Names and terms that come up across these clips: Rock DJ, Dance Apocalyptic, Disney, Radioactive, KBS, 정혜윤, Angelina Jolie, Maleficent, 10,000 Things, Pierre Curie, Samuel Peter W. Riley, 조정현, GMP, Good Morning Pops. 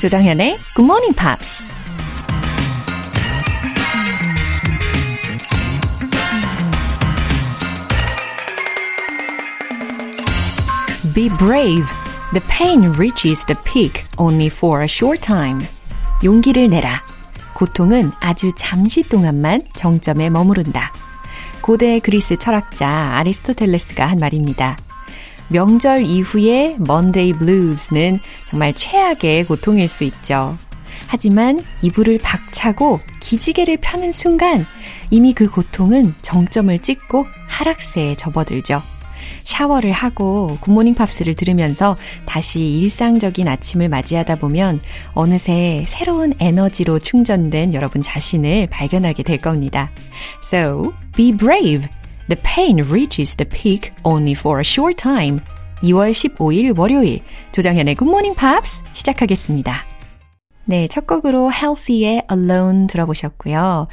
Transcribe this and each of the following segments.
조정현의 Good Morning Pops. Be brave. The pain reaches the peak only for a short time. 용기를 내라. 고통은 아주 잠시 동안만 정점에 머무른다. 고대 그리스 철학자 아리스토텔레스가 한 말입니다. 명절 이후의 Monday Blues는 정말 최악의 고통일 수 있죠. 하지만 이불을 박차고 기지개를 펴는 순간 이미 그 고통은 정점을 찍고 하락세에 접어들죠. 샤워를 하고 굿모닝 팝스를 들으면서 다시 일상적인 아침을 맞이하다 보면 어느새 새로운 에너지로 충전된 여러분 자신을 발견하게 될 겁니다. So, be brave. The pain reaches the peak only for a short time. 2월 15일 월요일 조정현의 굿모닝 팝스 시작하겠습니다. 네, 첫 곡으로 Healthy의 Alone 들어보셨고요.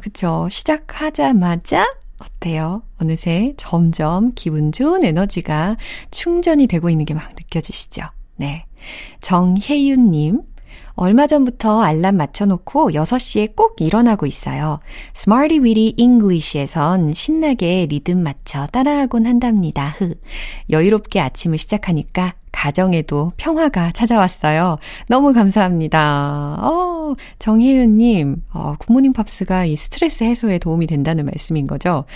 그쵸. 시작하자마자 어때요? 어느새 점점 기분 좋은 에너지가 충전이 되고 있는 게 막 느껴지시죠? 네. 정혜윤님. 얼마 전부터 알람 맞춰놓고 6시에 꼭 일어나고 있어요. Smarty Weedy English에선 신나게 리듬 맞춰 따라하곤 한답니다. 여유롭게 아침을 시작하니까 가정에도 평화가 찾아왔어요. 너무 감사합니다. 정혜윤님, 굿모닝 팝스가 이 스트레스 해소에 도움이 된다는 말씀인 거죠?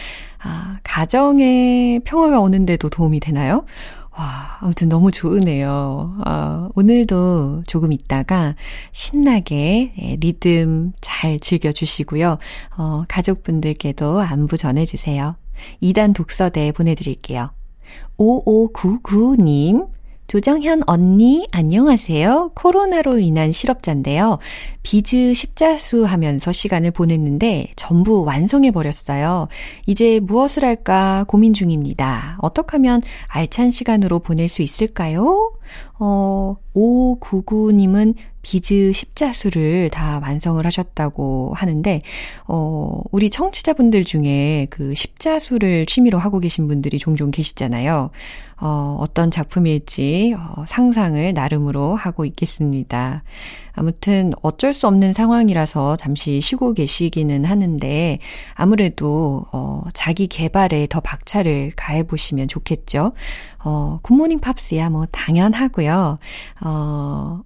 아, 가정에 평화가 오는데도 도움이 되나요? 와, 아무튼 너무 좋으네요. 오늘도 조금 있다가 신나게 리듬 잘 즐겨주시고요. 가족분들께도 안부 전해주세요. 2단 독서대에 보내드릴게요. 5599님, 조정현 언니 안녕하세요. 코로나로 인한 실업자인데요. 비즈 십자수 하면서 시간을 보냈는데 전부 완성해버렸어요. 이제 무엇을 할까 고민 중입니다. 어떻게 하면 알찬 시간으로 보낼 수 있을까요? 599님은 비즈 십자수를 다 완성을 하셨다고 하는데, 우리 청취자분들 중에 그 십자수를 취미로 하고 계신 분들이 종종 계시잖아요. 어떤 작품일지 상상을 나름으로 하고 있겠습니다. 아무튼 어쩔 수 없는 상황이라서 잠시 쉬고 계시기는 하는데 아무래도 자기 개발에 더 박차를 가해보시면 좋겠죠. 굿모닝 팝스야 뭐 당연하고요.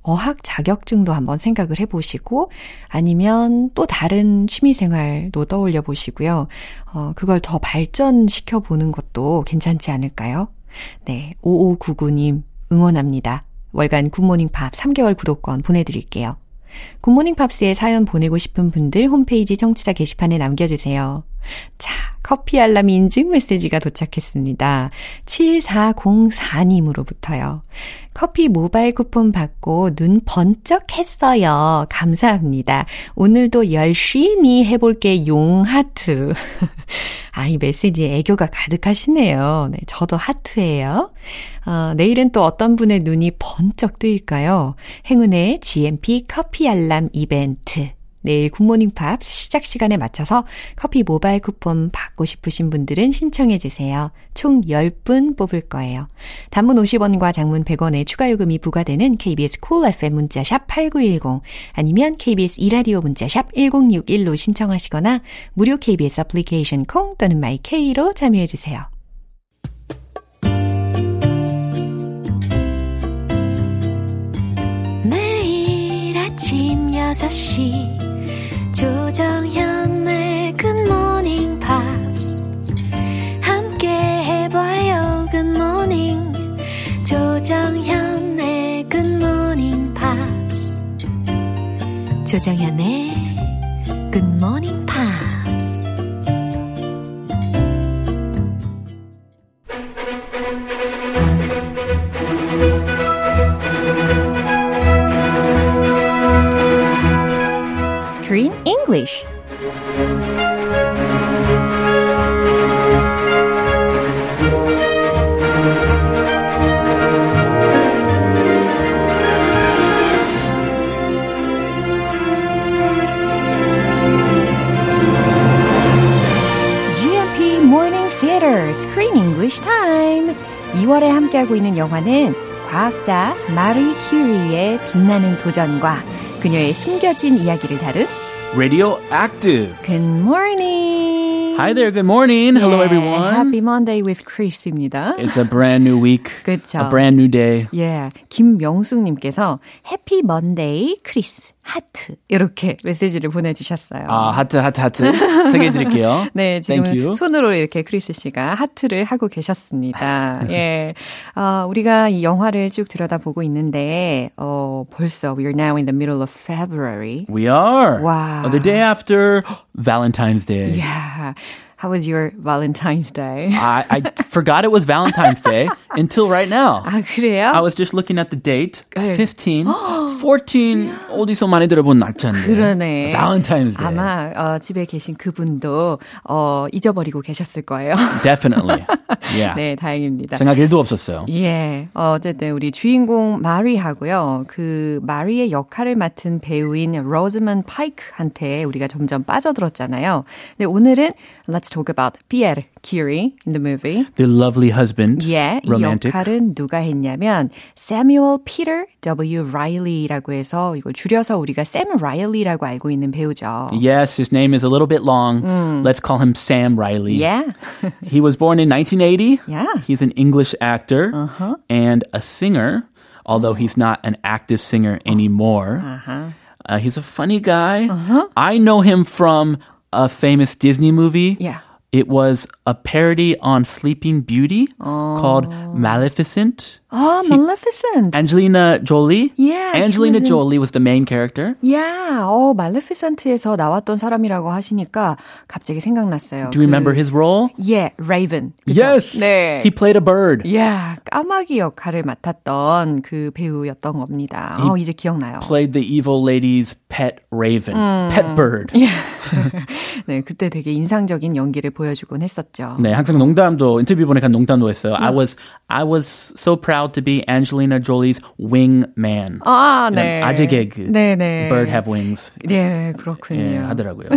어학 자격증도 한번 생각을 해보시고 아니면 또 다른 취미생활도 떠올려 보시고요. 그걸 더 발전시켜 보는 것도 괜찮지 않을까요? 네, 5599님 응원합니다. 월간 굿모닝 팝 3개월 구독권 보내드릴게요. 굿모닝 팝스에 사연 보내고 싶은 분들 홈페이지 청취자 게시판에 남겨주세요. 자, 커피 알람 인증 메시지가 도착했습니다. 7404님으로부터요. 커피 모바일 쿠폰 받고 눈 번쩍 했어요. 감사합니다. 오늘도 열심히 해볼게 용 하트. 아, 이 메시지에 애교가 가득하시네요. 네, 저도 하트예요. 내일은 또 어떤 분의 눈이 번쩍 뜨일까요? 행운의 GMP 커피 알람 이벤트. 내일 굿모닝 팝 시작 시간에 맞춰서 커피 모바일 쿠폰 받고 싶으신 분들은 신청해 주세요. 총 10분 뽑을 거예요. 단문 50원과 장문 100원의 추가 요금이 부과되는 KBS Cool FM 문자샵 8910 아니면 KBS 이라디오 문자샵 1061로 신청하시거나 무료 KBS 애플리케이션 콩 또는 마이K로 참여해 주세요. 매일 아침 6시 조정현의 Good Morning Pops 함께 해봐요. Good Morning 조정현의 Good Morning Pops 조정현의 Good Morning Pops Screen English. GMP Morning Theater Screen English Time. 2월에 함께하고 있는 영화는 과학자 마리 큐리의 빛나는 도전과 그녀의 숨겨진 이야기를 다룬 Radioactive. Good morning. Hi there. Good morning. Yeah. Hello, everyone. Happy Monday with Chris입니다. It's a brand new week. 그렇죠. A brand new day. Yeah. 김명숙님께서 Happy Monday, Chris. 하트 이렇게 메시지를 보내주셨어요. 아 하트 세 개 드릴게요. 네 지금 손으로 이렇게 크리스 씨가 하트를 하고 계셨습니다. 예, 우리가 이 영화를 쭉 들여다보고 있는데 벌써 we are now in the middle of February. We are. 와. Wow. The day after Valentine's Day. Yeah. How was your Valentine's Day? I forgot it was Valentine's Day until right now. 아, 그래요? I was just looking at the date. 15, 14, 어디서 많이 들어본 날짜인데. 그러네. Valentine's Day. 아마 집에 계신 그분도 잊어버리고 계셨을 거예요. Definitely. Yeah. 네, 다행입니다. 생각 1도 없었어요. 예. 어쨌든 우리 주인공 마리하고요. 그 마리의 역할을 맡은 배우인 로즈먼 파이크한테 우리가 점점 빠져들었잖아요. 근데 오늘은 Let's talk about Pierre Curie in the movie. The lovely husband. Yeah, romantic. 이 역할은 누가 했냐면 Samuel Peter W. Riley라고 해서 이걸 줄여서 우리가 Sam Riley라고 알고 있는 배우죠. Yes, his name is a little bit long. Let's call him Sam Riley. Yeah. He was born in 1980. Yeah. He's an English actor uh-huh. and a singer, although he's not an active singer anymore. Uh-huh. He's a funny guy. Uh-huh. I know him from a famous Disney movie. Yeah. It was a parody on Sleeping Beauty called Maleficent. Oh, Maleficent. Angelina Jolie. Yeah. Angelina Jolie was the main character. Yeah. Oh, Maleficent에서 나왔던 사람이라고 하시니까 갑자기 생각났어요. Do you remember his role? Yeah, Raven. 그쵸? Yes. 네. He played a bird. Yeah. 까마귀 역할을 맡았던 그 배우였던 겁니다. 이제 기억나요. Played the evil lady's pet raven. Pet bird. Yeah. 네, 그때 되게 인상적인 연기를 보여주곤 했었죠. 네, 항상 농담도 인터뷰 보니까 농담도 했어요. Yeah. I was so proud to be Angelina Jolie's wingman. 아, 네. 아재 개그. 네, 네. Bird have wings. 네, 그렇군요. 네, 하더라고요.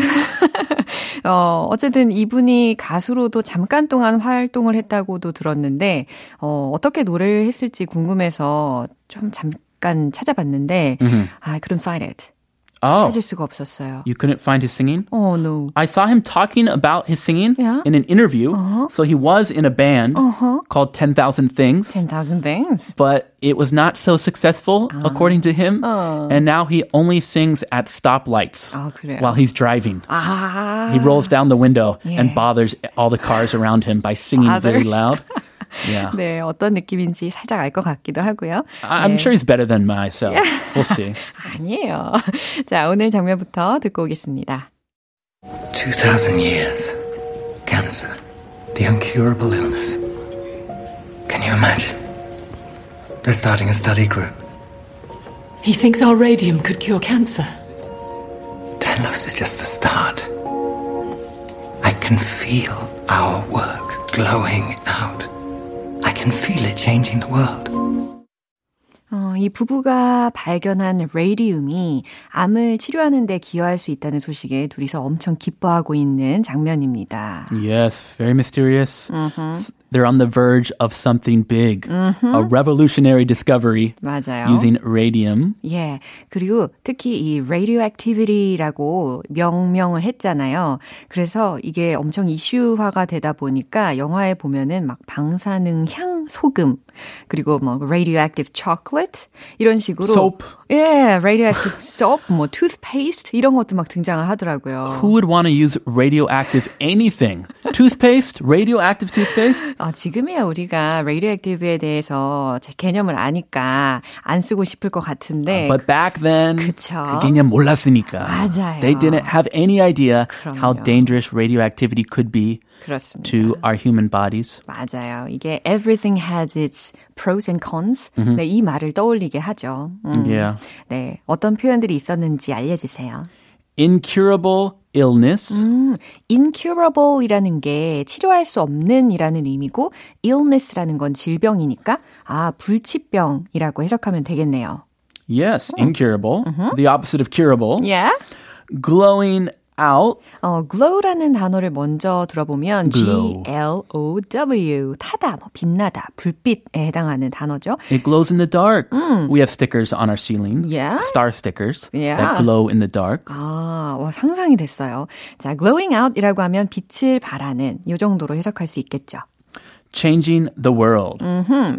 어쨌든 이분이 가수로도 잠깐 동안 활동을 했다고도 들었는데 어떻게 노래를 했을지 궁금해서 좀 잠깐 찾아봤는데 I couldn't find it. Oh, you couldn't find his singing? Oh, no. I saw him talking about his singing yeah. in an interview. Uh-huh. So he was in a band uh-huh. called 10,000 Things. 10,000 Things. But it was not so successful, according to him. And now he only sings at stoplights while he's driving. Ah. He rolls down the window yeah. and bothers all the cars around him by singing very loud. Yeah. 네, 어떤 느낌인지 살짝 알 것 같기도 하고요. I'm sure he's better than myself. We'll see. 아니에요. 자, 오늘 장면부터 듣고 오겠습니다. 2,000 years. Cancer. The incurable illness. Can you imagine? They're starting a study group. He thinks our radium could cure cancer. Telos is just the start. I can feel our work glowing out. I can feel it changing the world. 이 부부가 발견한 레디움이 암을 치료하는 데 기여할 수 있다는 소식에 둘이서 엄청 기뻐하고 있는 장면입니다. Yes, very mysterious. Mm-hmm. They're on the verge of something big. Mm-hmm. A revolutionary discovery 맞아요. Using radium. 예, 그리고 특히 이 radioactivity라고 명명을 했잖아요. 그래서 이게 엄청 이슈화가 되다 보니까 영화에 보면은 막 방사능 향 소금 그리고 뭐 radioactive chocolate 이런 식으로 soap. 예, radioactive soap, 뭐 toothpaste 이런 것도 막 등장을 하더라고요. Who would want to use radioactive anything? Toothpaste? Radioactive toothpaste? 지금이야 우리가 radioactive에 대해서 제 개념을 아니까 안 쓰고 싶을 것 같은데. But back then, 그쵸? 그 개념 몰랐으니까. 맞아요. They didn't have any idea 그럼요. How dangerous radioactivity could be. 그렇습니다. To our human bodies. 맞아요. 이게 everything has its pros and cons. Mm-hmm. 네, 이 말을 떠올리게 하죠. Yeah. 네, 어떤 표현들이 있었는지 알려주세요. Incurable illness. incurable이라는 게 치료할 수 없는이라는 의미고 illness라는 건 질병이니까 불치병이라고 해석하면 되겠네요. Yes, incurable. Mm-hmm. The opposite of curable. Yeah. Glowing out. glow라는 단어를 먼저 들어보면 glow. G-L-O-W, 타다, 뭐 빛나다, 불빛에 해당하는 단어죠. It glows in the dark. We have stickers on our ceiling. Yeah. Star stickers that glow in the dark. 아, 와, 상상이 됐어요. 자, glowing out이라고 하면 빛을 발하는 이 정도로 해석할 수 있겠죠. Changing the world.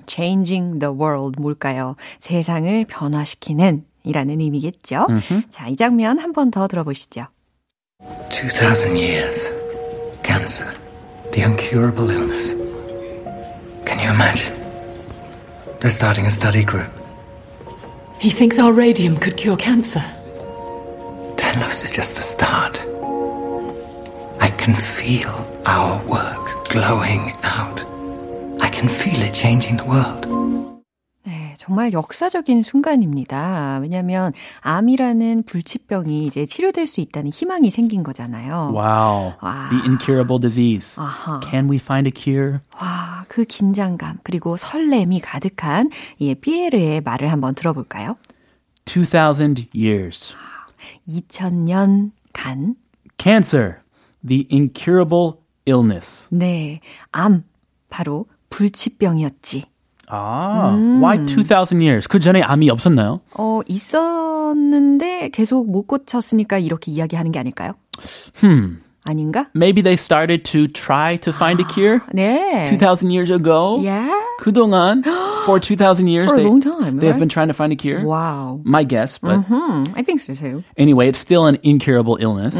Changing the world 뭘까요? 세상을 변화시키는 이라는 의미겠죠. 자, 이 장면 한 번 더 들어보시죠. 2,000 years. Cancer. The incurable illness. Can you imagine? They're starting a study group. He thinks our radium could cure cancer. 10 loaves is just a start. I can feel our work glowing out. I can feel it changing the world. 네, 정말 역사적인 순간입니다. 왜냐하면 암이라는 불치병이 이제 치료될 수 있다는 희망이 생긴 거잖아요. Wow, 와. The incurable disease. 아하. Can we find a cure? 와, 그 긴장감 그리고 설렘이 가득한 이 피에르의 말을 한번 들어볼까요? 2,000 years. 2,000년 간. Cancer, the incurable illness. 네, 암 바로 불치병이었지. 아, why 2,000 years? 그 전에 암이 없었나요? 있었는데 계속 못 고쳤으니까 이렇게 이야기하는 게 아닐까요? 아닌가? Maybe they started to try to find a cure. 네. 2,000 years ago. Yeah. 그동안 for 2,000 years for a long time, they've been trying to find a cure. Wow. My guess, but I think so too. Anyway, it's still an incurable illness.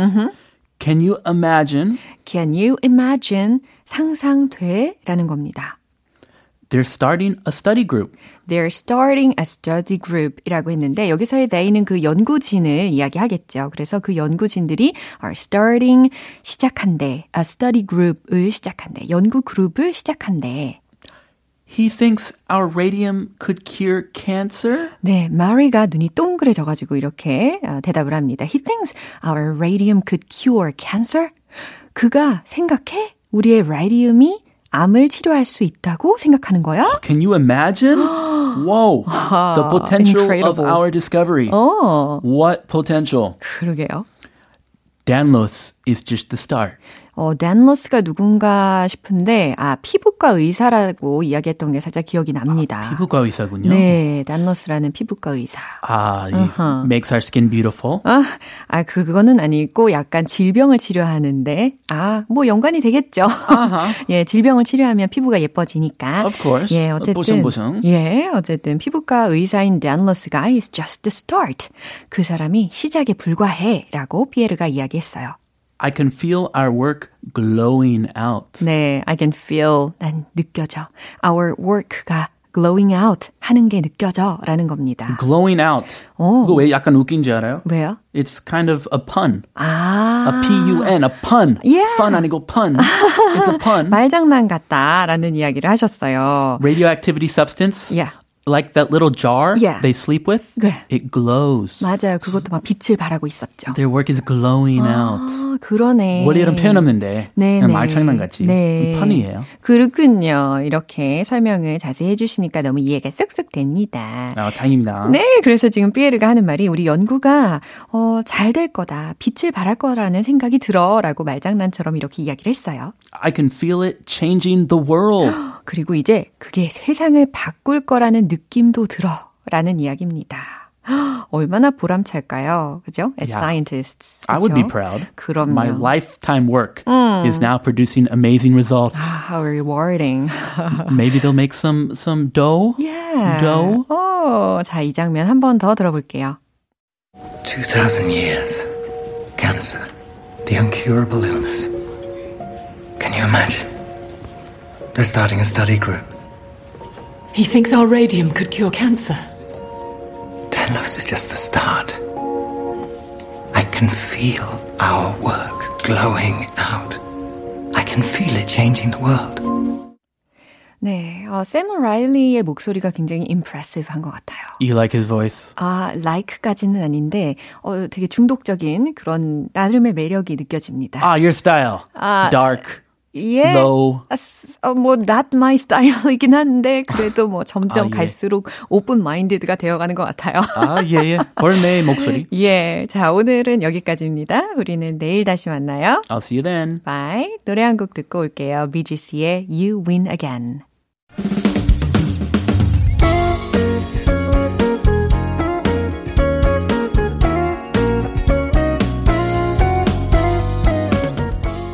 Can you imagine? Can you imagine? 상상돼라는 겁니다. They're starting a study group. They're starting a study group이라고 했는데 여기서의 they는 그 연구진을 이야기하겠죠. 그래서 그 연구진들이 are starting 시작한대. A study group을 시작한대. 연구 그룹을 시작한대. He thinks our radium could cure cancer? 네, 마리가 눈이 동그래져가지고 이렇게 대답을 합니다. He thinks our radium could cure cancer? 그가 생각해? 우리의 라디움이 암을 치료할 수 있다고 생각하는 거야? Can you imagine? Whoa, the potential incredible. Of our discovery. Oh. What potential? 그러게요. Danlos is just the start. 댄로스가 누군가 싶은데 아 피부과 의사라고 이야기했던 게 살짝 기억이 납니다. 아, 피부과 의사군요. 네, 댄로스라는 피부과 의사. 아, uh-huh. makes our skin beautiful. 아, 그거는 아니고 약간 질병을 치료하는데 아, 뭐 연관이 되겠죠. Uh-huh. 예, 질병을 치료하면 피부가 예뻐지니까. Of course. 예, 어쨌든 보송보송. 예, 어쨌든 피부과 의사인 댄로스가 is just the start. 그 사람이 시작에 불과해라고 피에르가 이야기했어요. I can feel our work glowing out. 네, I can feel, 난 느껴져. Our work가 glowing out 하는 게 느껴져 라는 겁니다. Glowing out. 이거 왜 약간 웃긴지 알아요? 왜요? It's kind of a pun. 아. A P-U-N, a pun. Yeah. Fun 아니고 pun. It's a pun. 말장난 같다 라는 이야기를 하셨어요. Radioactivity substance. Yeah. Like that little jar yeah. they sleep with, 네. it glows. 맞아요. 그것도 막 빛을 발하고 있었죠. Their work is glowing out. 그러네. 원래는 표현 없는데 말장난같이 네. 펀이에요. 그렇군요. 이렇게 설명을 자세히 해주시니까 너무 이해가 쓱쓱 됩니다. 아, 다행입니다. 네, 그래서 지금 피에르가 하는 말이 우리 연구가 잘 될 거다, 빛을 발할 거라는 생각이 들어 라고 말장난처럼 이렇게 이야기를 했어요. I can feel it changing the world. 그리고 이제 그게 세상을 바꿀 거라는 느낌도 들어라는 이야기입니다. 얼마나 보람찰까요? 그죠? As scientists. 그쵸? I would be proud. 그럼요. My lifetime work is now producing amazing results. How rewarding. Maybe they'll make some dough? Yeah. Dough? 자, 이 장면 한 번 더 들어볼게요. 2,000 years. Cancer. The incurable illness. Can you imagine? They're starting a study group. He thinks our radium could cure cancer. 10 loaves is just a start. I can feel our work glowing out. I can feel it changing the world. 네, 샘 라일리의 목소리가 굉장히 impressive한 것 같아요. You like his voice? 아, like까지는 아닌데 되게 중독적인 그런 나름의 매력이 느껴집니다. Ah, your style. Dark. 예. No. 뭐 not my style이긴 한데 그래도 뭐 점점 예. 갈수록 오픈 마인드가 되어가는 것 같아요. 아 예예. 벌레의 목소리. 예. 자 오늘은 여기까지입니다. 우리는 내일 다시 만나요. I'll see you then. Bye. 노래 한 곡 듣고 올게요. BGC의 You Win Again.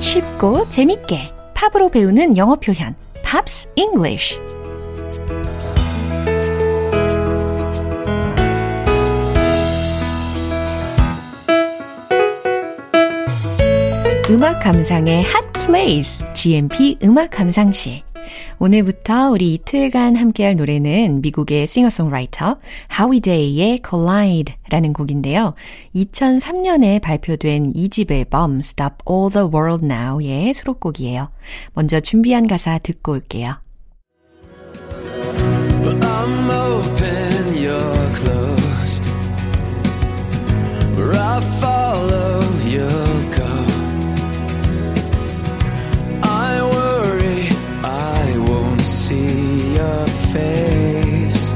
쉽고 재밌게 팝으로 배우는 영어 표현 Pops English. 음악 감상의 핫 플레이스 GMP 음악 감상실. 오늘부터 우리 이틀간 함께할 노래는 미국의 싱어송라이터 하위 데이의 Collide라는 곡인데요. 2003년에 발표된 2집 앨범 Stop All the World Now의 수록곡이에요. 먼저 준비한 가사 듣고 올게요. I'm open, you're closed. I follow your call. I worry see your face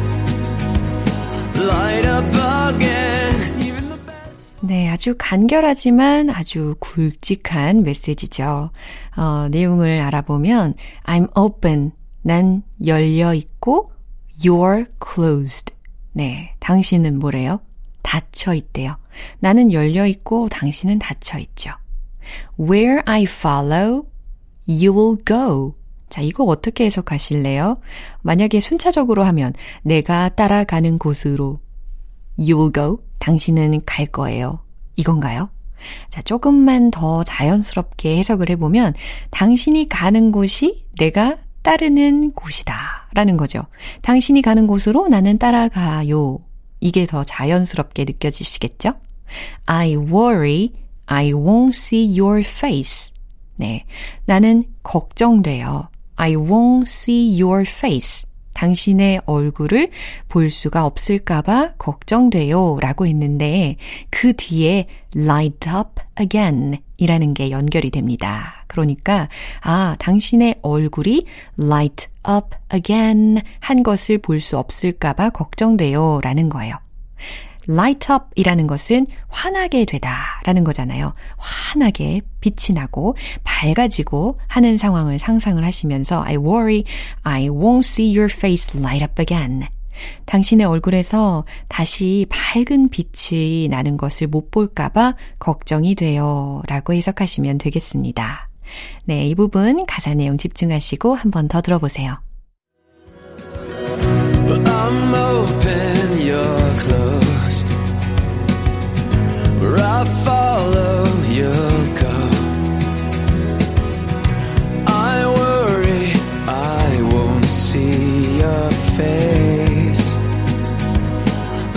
light up again even the best. 네, 아주 간결하지만 아주 굵직한 메시지죠. 내용을 알아보면 I'm open. 난 열려 있고 you're closed. 네, 당신은 뭐래요? 닫혀 있대요. 나는 열려 있고 당신은 닫혀 있죠. Where I follow, you will go. 자, 이거 어떻게 해석하실래요? 만약에 순차적으로 하면 내가 따라가는 곳으로 You will go, 당신은 갈 거예요. 이건가요? 자, 조금만 더 자연스럽게 해석을 해보면 당신이 가는 곳이 내가 따르는 곳이다 라는 거죠. 당신이 가는 곳으로 나는 따라가요. 이게 더 자연스럽게 느껴지시겠죠? I worry, I won't see your face. 네, 나는 걱정돼요. I won't see your face. 당신의 얼굴을 볼 수가 없을까봐 걱정돼요. 라고 했는데 그 뒤에 light up again 이라는 게 연결이 됩니다. 그러니까 아, 당신의 얼굴이 light up again 한 것을 볼 수 없을까봐 걱정돼요. 라는 거예요. light up 이라는 것은 환하게 되다 라는 거잖아요. 환하게 빛이 나고 밝아지고 하는 상황을 상상을 하시면서 I worry, I won't see your face light up again. 당신의 얼굴에서 다시 밝은 빛이 나는 것을 못 볼까봐 걱정이 돼요 라고 해석하시면 되겠습니다. 네, 이 부분 가사 내용 집중하시고 한 번 더 들어보세요. I'm open, you're closed. Where I follow your call. I worry I won't see your face.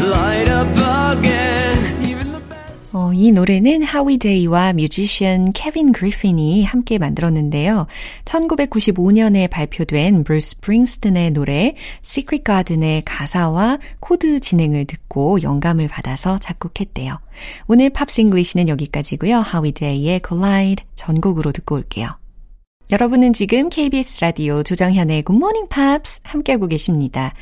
Light up again. Even the best. 이 노래는 하위 데이와 뮤지션 케빈 그리핀이 함께 만들었는데요. 1995년에 발표된 브루스 스프링스틴의 노래 시크릿 가든의 가사와 코드 진행을 듣고 영감을 받아서 작곡했대요. 오늘 팝스 잉글리시는 여기까지고요. 하위 데이의 Collide 전곡으로 듣고 올게요. 여러분은 지금 KBS 라디오 조정현의 굿모닝 팝스 함께하고 계십니다.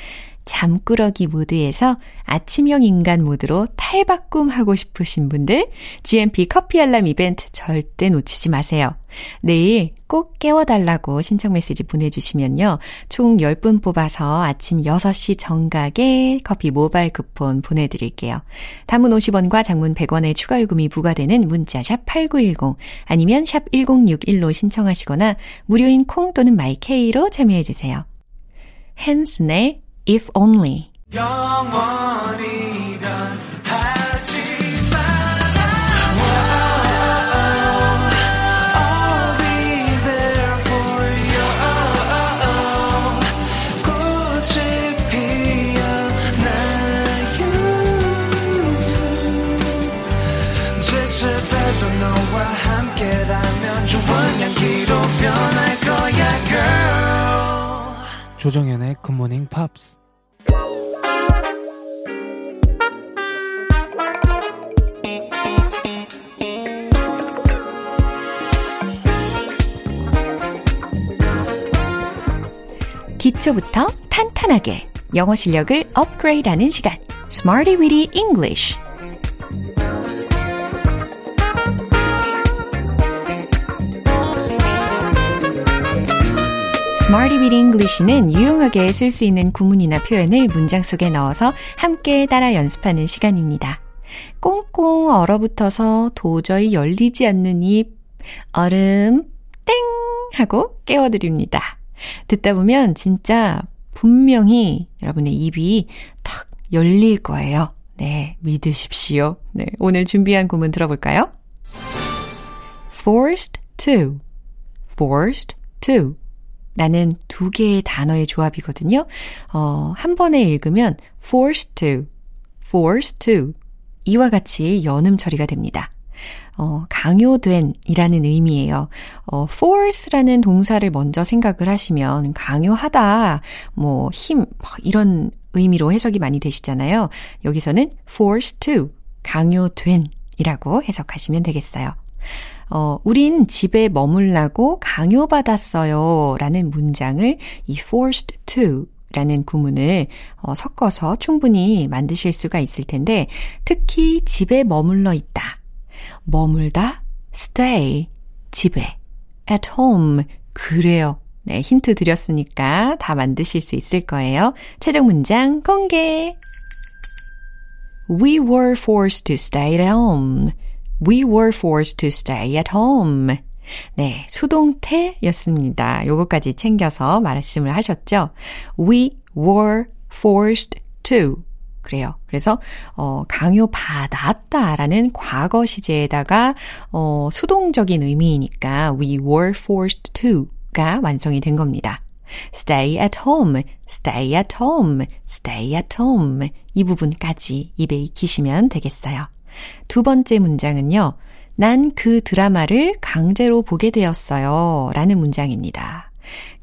잠꾸러기 모드에서 아침형 인간 모드로 탈바꿈하고 싶으신 분들 GMP 커피 알람 이벤트 절대 놓치지 마세요. 내일 꼭 깨워달라고 신청 메시지 보내주시면요. 총 10분 뽑아서 아침 6시 정각에 커피 모바일 쿠폰 보내드릴게요. 단문 50원과 장문 100원의 추가 요금이 부과되는 문자 샵 8910 아니면 샵 1061로 신청하시거나 무료인 콩 또는 마이케이로 참여해주세요. 헨슨의 If only. 영원히 변하지 마라. 그때도 너와 함께라면 좋은 향기로 변할 거야 girl. 조정현의 Good Morning Pops. 기초부터 탄탄하게 영어 실력을 업그레이드하는 시간 Smarty Weedy English. Smarty Weedy English는 유용하게 쓸 수 있는 구문이나 표현을 문장 속에 넣어서 함께 따라 연습하는 시간입니다. 꽁꽁 얼어붙어서 도저히 열리지 않는 입, 얼음 땡 하고 깨워드립니다. 듣다 보면 진짜 분명히 여러분의 입이 탁 열릴 거예요. 네, 믿으십시오. 네, 오늘 준비한 구문 들어볼까요? forced to, forced to 라는 두 개의 단어의 조합이거든요. 한 번에 읽으면 forced to, forced to 이와 같이 연음 처리가 됩니다. 강요된 이라는 의미예요. force라는 동사를 먼저 생각을 하시면 강요하다, 뭐 힘, 이런 의미로 해석이 많이 되시잖아요. 여기서는 forced to, 강요된 이라고 해석하시면 되겠어요. 우린 집에 머물라고 강요받았어요 라는 문장을 이 forced to 라는 구문을 섞어서 충분히 만드실 수가 있을 텐데, 특히 집에 머물러 있다, 머물다, stay, 집에, at home, 그래요. 네, 힌트 드렸으니까 다 만드실 수 있을 거예요. 최종 문장 공개! We were forced to stay at home. We were forced to stay at home. 네, 수동태였습니다. 요거까지 챙겨서 말씀을 하셨죠? We were forced to. 그래요. 그래서 강요받았다라는 과거 시제에다가 수동적인 의미이니까 we were forced to가 완성이 된 겁니다. Stay at home, stay at home, stay at home 이 부분까지 입에 익히시면 되겠어요. 두 번째 문장은요. 난 그 드라마를 강제로 보게 되었어요 라는 문장입니다.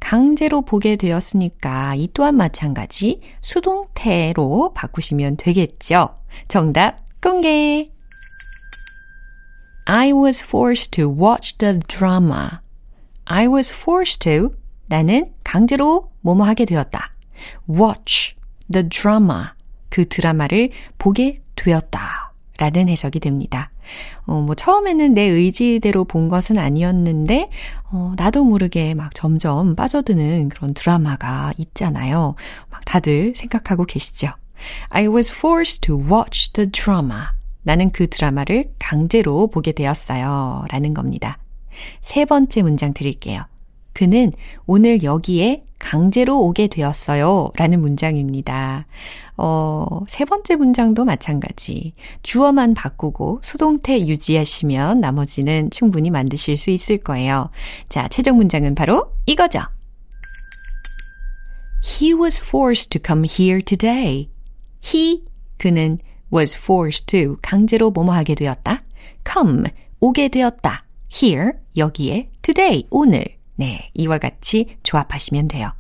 강제로 보게 되었으니까 이 또한 마찬가지 수동태로 바꾸시면 되겠죠. 정답 공개! I was forced to watch the drama. I was forced to, 나는 강제로 뭐뭐 하게 되었다. Watch the drama, 그 드라마를 보게 되었다 라는 해석이 됩니다. 뭐 처음에는 내 의지대로 본 것은 아니었는데 나도 모르게 막 점점 빠져드는 그런 드라마가 있잖아요. 막 다들 생각하고 계시죠? I was forced to watch the drama. 나는 그 드라마를 강제로 보게 되었어요 라는 겁니다. 세 번째 문장 드릴게요. 그는 오늘 여기에 강제로 오게 되었어요 라는 문장입니다. 세 번째 문장도 마찬가지. 주어만 바꾸고 수동태 유지하시면 나머지는 충분히 만드실 수 있을 거예요. 자, 최종 문장은 바로 이거죠. He was forced to come here today. He, 그는 was forced to, 강제로 뭐뭐 하게 되었다. Come, 오게 되었다. Here, 여기에 today, 오늘. 네, 이와 같이 조합하시면 돼요.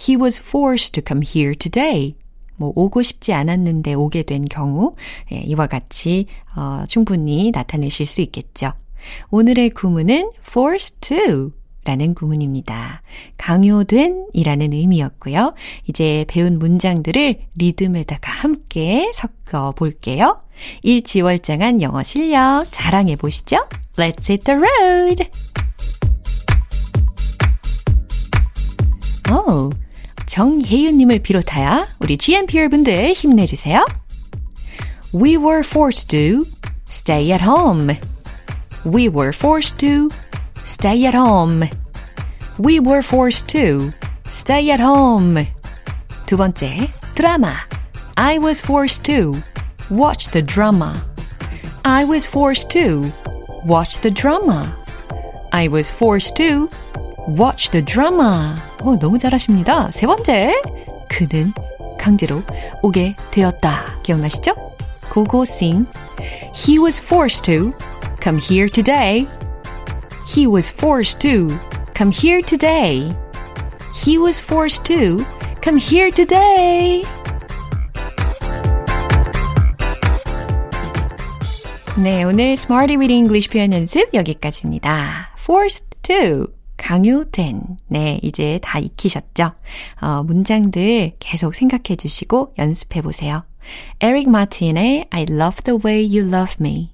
He was forced to come here today. 뭐 오고 싶지 않았는데 오게 된 경우, 예, 이와 같이 충분히 나타내실 수 있겠죠. 오늘의 구문은 forced to 라는 구문입니다. 강요된 이라는 의미였고요. 이제 배운 문장들을 리듬에다가 함께 섞어 볼게요. 일취월장한 영어 실력 자랑해 보시죠. Let's hit the road! 정혜윤님을 비롯하여 우리 GMPR 분들 힘내주세요. We were forced to stay at home. We were forced to stay at home. We were forced to stay at home. 두 번째, 드라마. I was forced to watch the drama. I was forced to watch the drama. I was forced to watch the drama. 너무 잘하십니다. 세 번째, 그는 강제로 오게 되었다. 기억나시죠? 고고싱. He was forced to come here today. He was forced to come here today. He was forced to come here today. 네, 오늘 Smarty with English 표현 연습 여기까지입니다. Forced to, 강요된. 네, 이제 다 익히셨죠? 문장들 계속 생각해 주시고 연습해 보세요. 에릭 마틴의 I love the way you love me.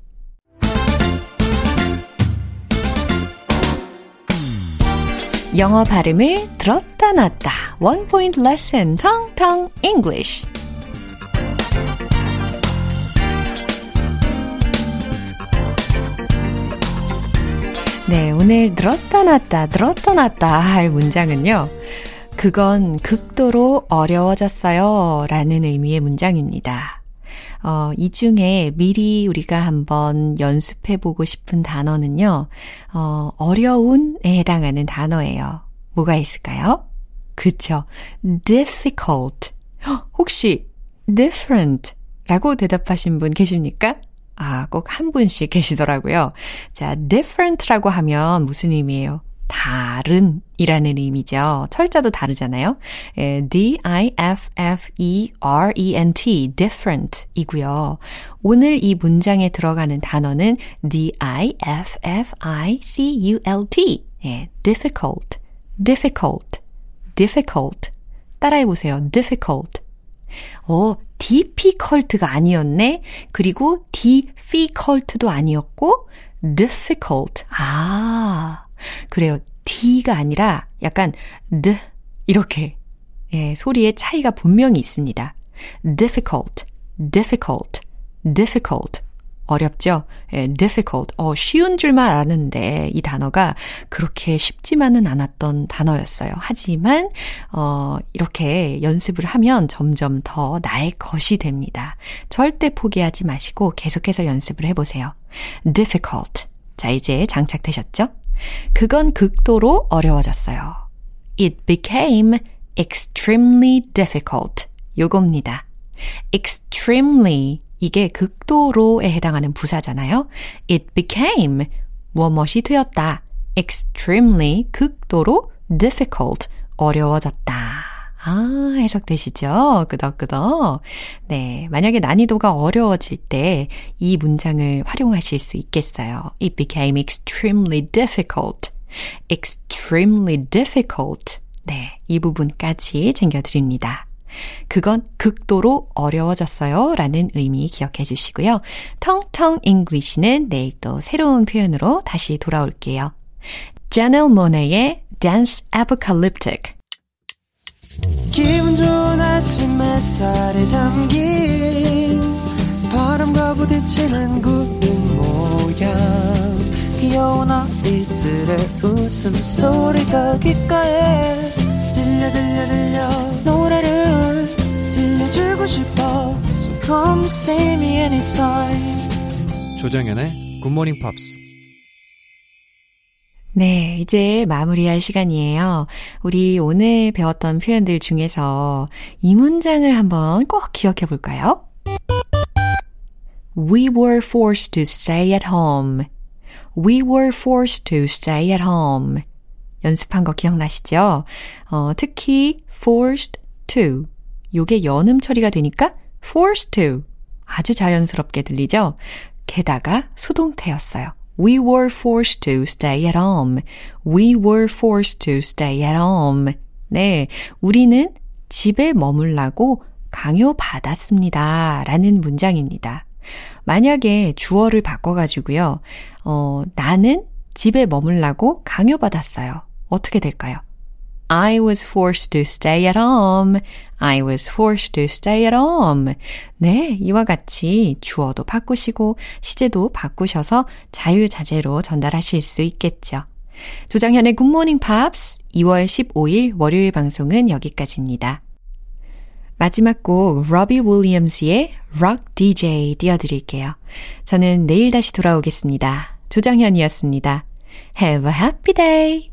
영어 발음을 들었다 놨다. One point lesson, 텅텅 English. 네, 오늘 들었다 놨다 들었다 놨다 할 문장은요. 그건 극도로 어려워졌어요 라는 의미의 문장입니다. 이 중에 미리 우리가 한번 연습해보고 싶은 단어는요. 어려운에 해당하는 단어예요. 뭐가 있을까요? 그쵸. difficult. 혹시 different 라고 대답하신 분 계십니까? 아, 꼭 한 분씩 계시더라고요. 자, different라고 하면 무슨 의미예요? 다른이라는 의미죠. 철자도 다르잖아요. D-I-F-F-E-R-E-N-T, different이고요. 오늘 이 문장에 들어가는 단어는 D-I-F-F-I-C-U-L-T, 예, difficult, difficult, difficult. 따라해보세요. difficult. difficult가 아니었네. 그리고 difficult도 아니었고 difficult. 아, 그래요. d가 아니라 약간 d 이렇게, 예, 소리의 차이가 분명히 있습니다. difficult, difficult, difficult. 어렵죠? 예, difficult. 쉬운 줄만 아는데 이 단어가 그렇게 쉽지만은 않았던 단어였어요. 하지만 이렇게 연습을 하면 점점 더 나의 것이 됩니다. 절대 포기하지 마시고 계속해서 연습을 해보세요. difficult. 자, 이제 장착되셨죠? 그건 극도로 어려워졌어요. It became extremely difficult. 요겁니다. extremely. 이게 극도로에 해당하는 부사잖아요. It became 무엇이 되었다. extremely 극도로 difficult 어려워졌다. 아, 해석되시죠? 끄덕끄덕. 네, 만약에 난이도가 어려워질 때 이 문장을 활용하실 수 있겠어요. It became extremely difficult. extremely difficult. 네, 이 부분까지 챙겨드립니다. 그건 극도로 어려워졌어요 라는 의미 기억해 주시고요. 텅텅 잉글리시는 내일 또 새로운 표현으로 다시 돌아올게요. Janelle Monáe의 Dance Apocalyptic. 기분 좋은 아침 햇살에 잠긴 바람과 부딪히는 구름 모양 귀여운 아이들의 웃음소리가 귓가에 들려 들려 들려 노래를 들려주고 싶어 So come see me anytime. 조정현의 Good Morning Pops. 네, 이제 마무리할 시간이에요. 우리 오늘 배웠던 표현들 중에서 이 문장을 한번 꼭 기억해 볼까요? We were forced to stay at home. We were forced to stay at home. 연습한 거 기억나시죠? 특히 forced to. 요게 연음 처리가 되니까 forced to. 아주 자연스럽게 들리죠? 게다가 수동태였어요. We were forced to stay at home. We were forced to stay at home. 네, 우리는 집에 머물라고 강요받았습니다. 라는 문장입니다. 만약에 주어를 바꿔가지고요. 나는 집에 머물라고 강요받았어요. 어떻게 될까요? I was forced to stay at home. I was forced to stay at home. 네, 이와 같이 주어도 바꾸시고 시제도 바꾸셔서 자유자재로 전달하실 수 있겠죠. 조정현의 굿모닝 팝스 2월 15일 월요일 방송은 여기까지입니다. 마지막 곡 로비 윌리엄스의 Rock DJ 띄워드릴게요. 저는 내일 다시 돌아오겠습니다. 조정현이었습니다. Have a happy day!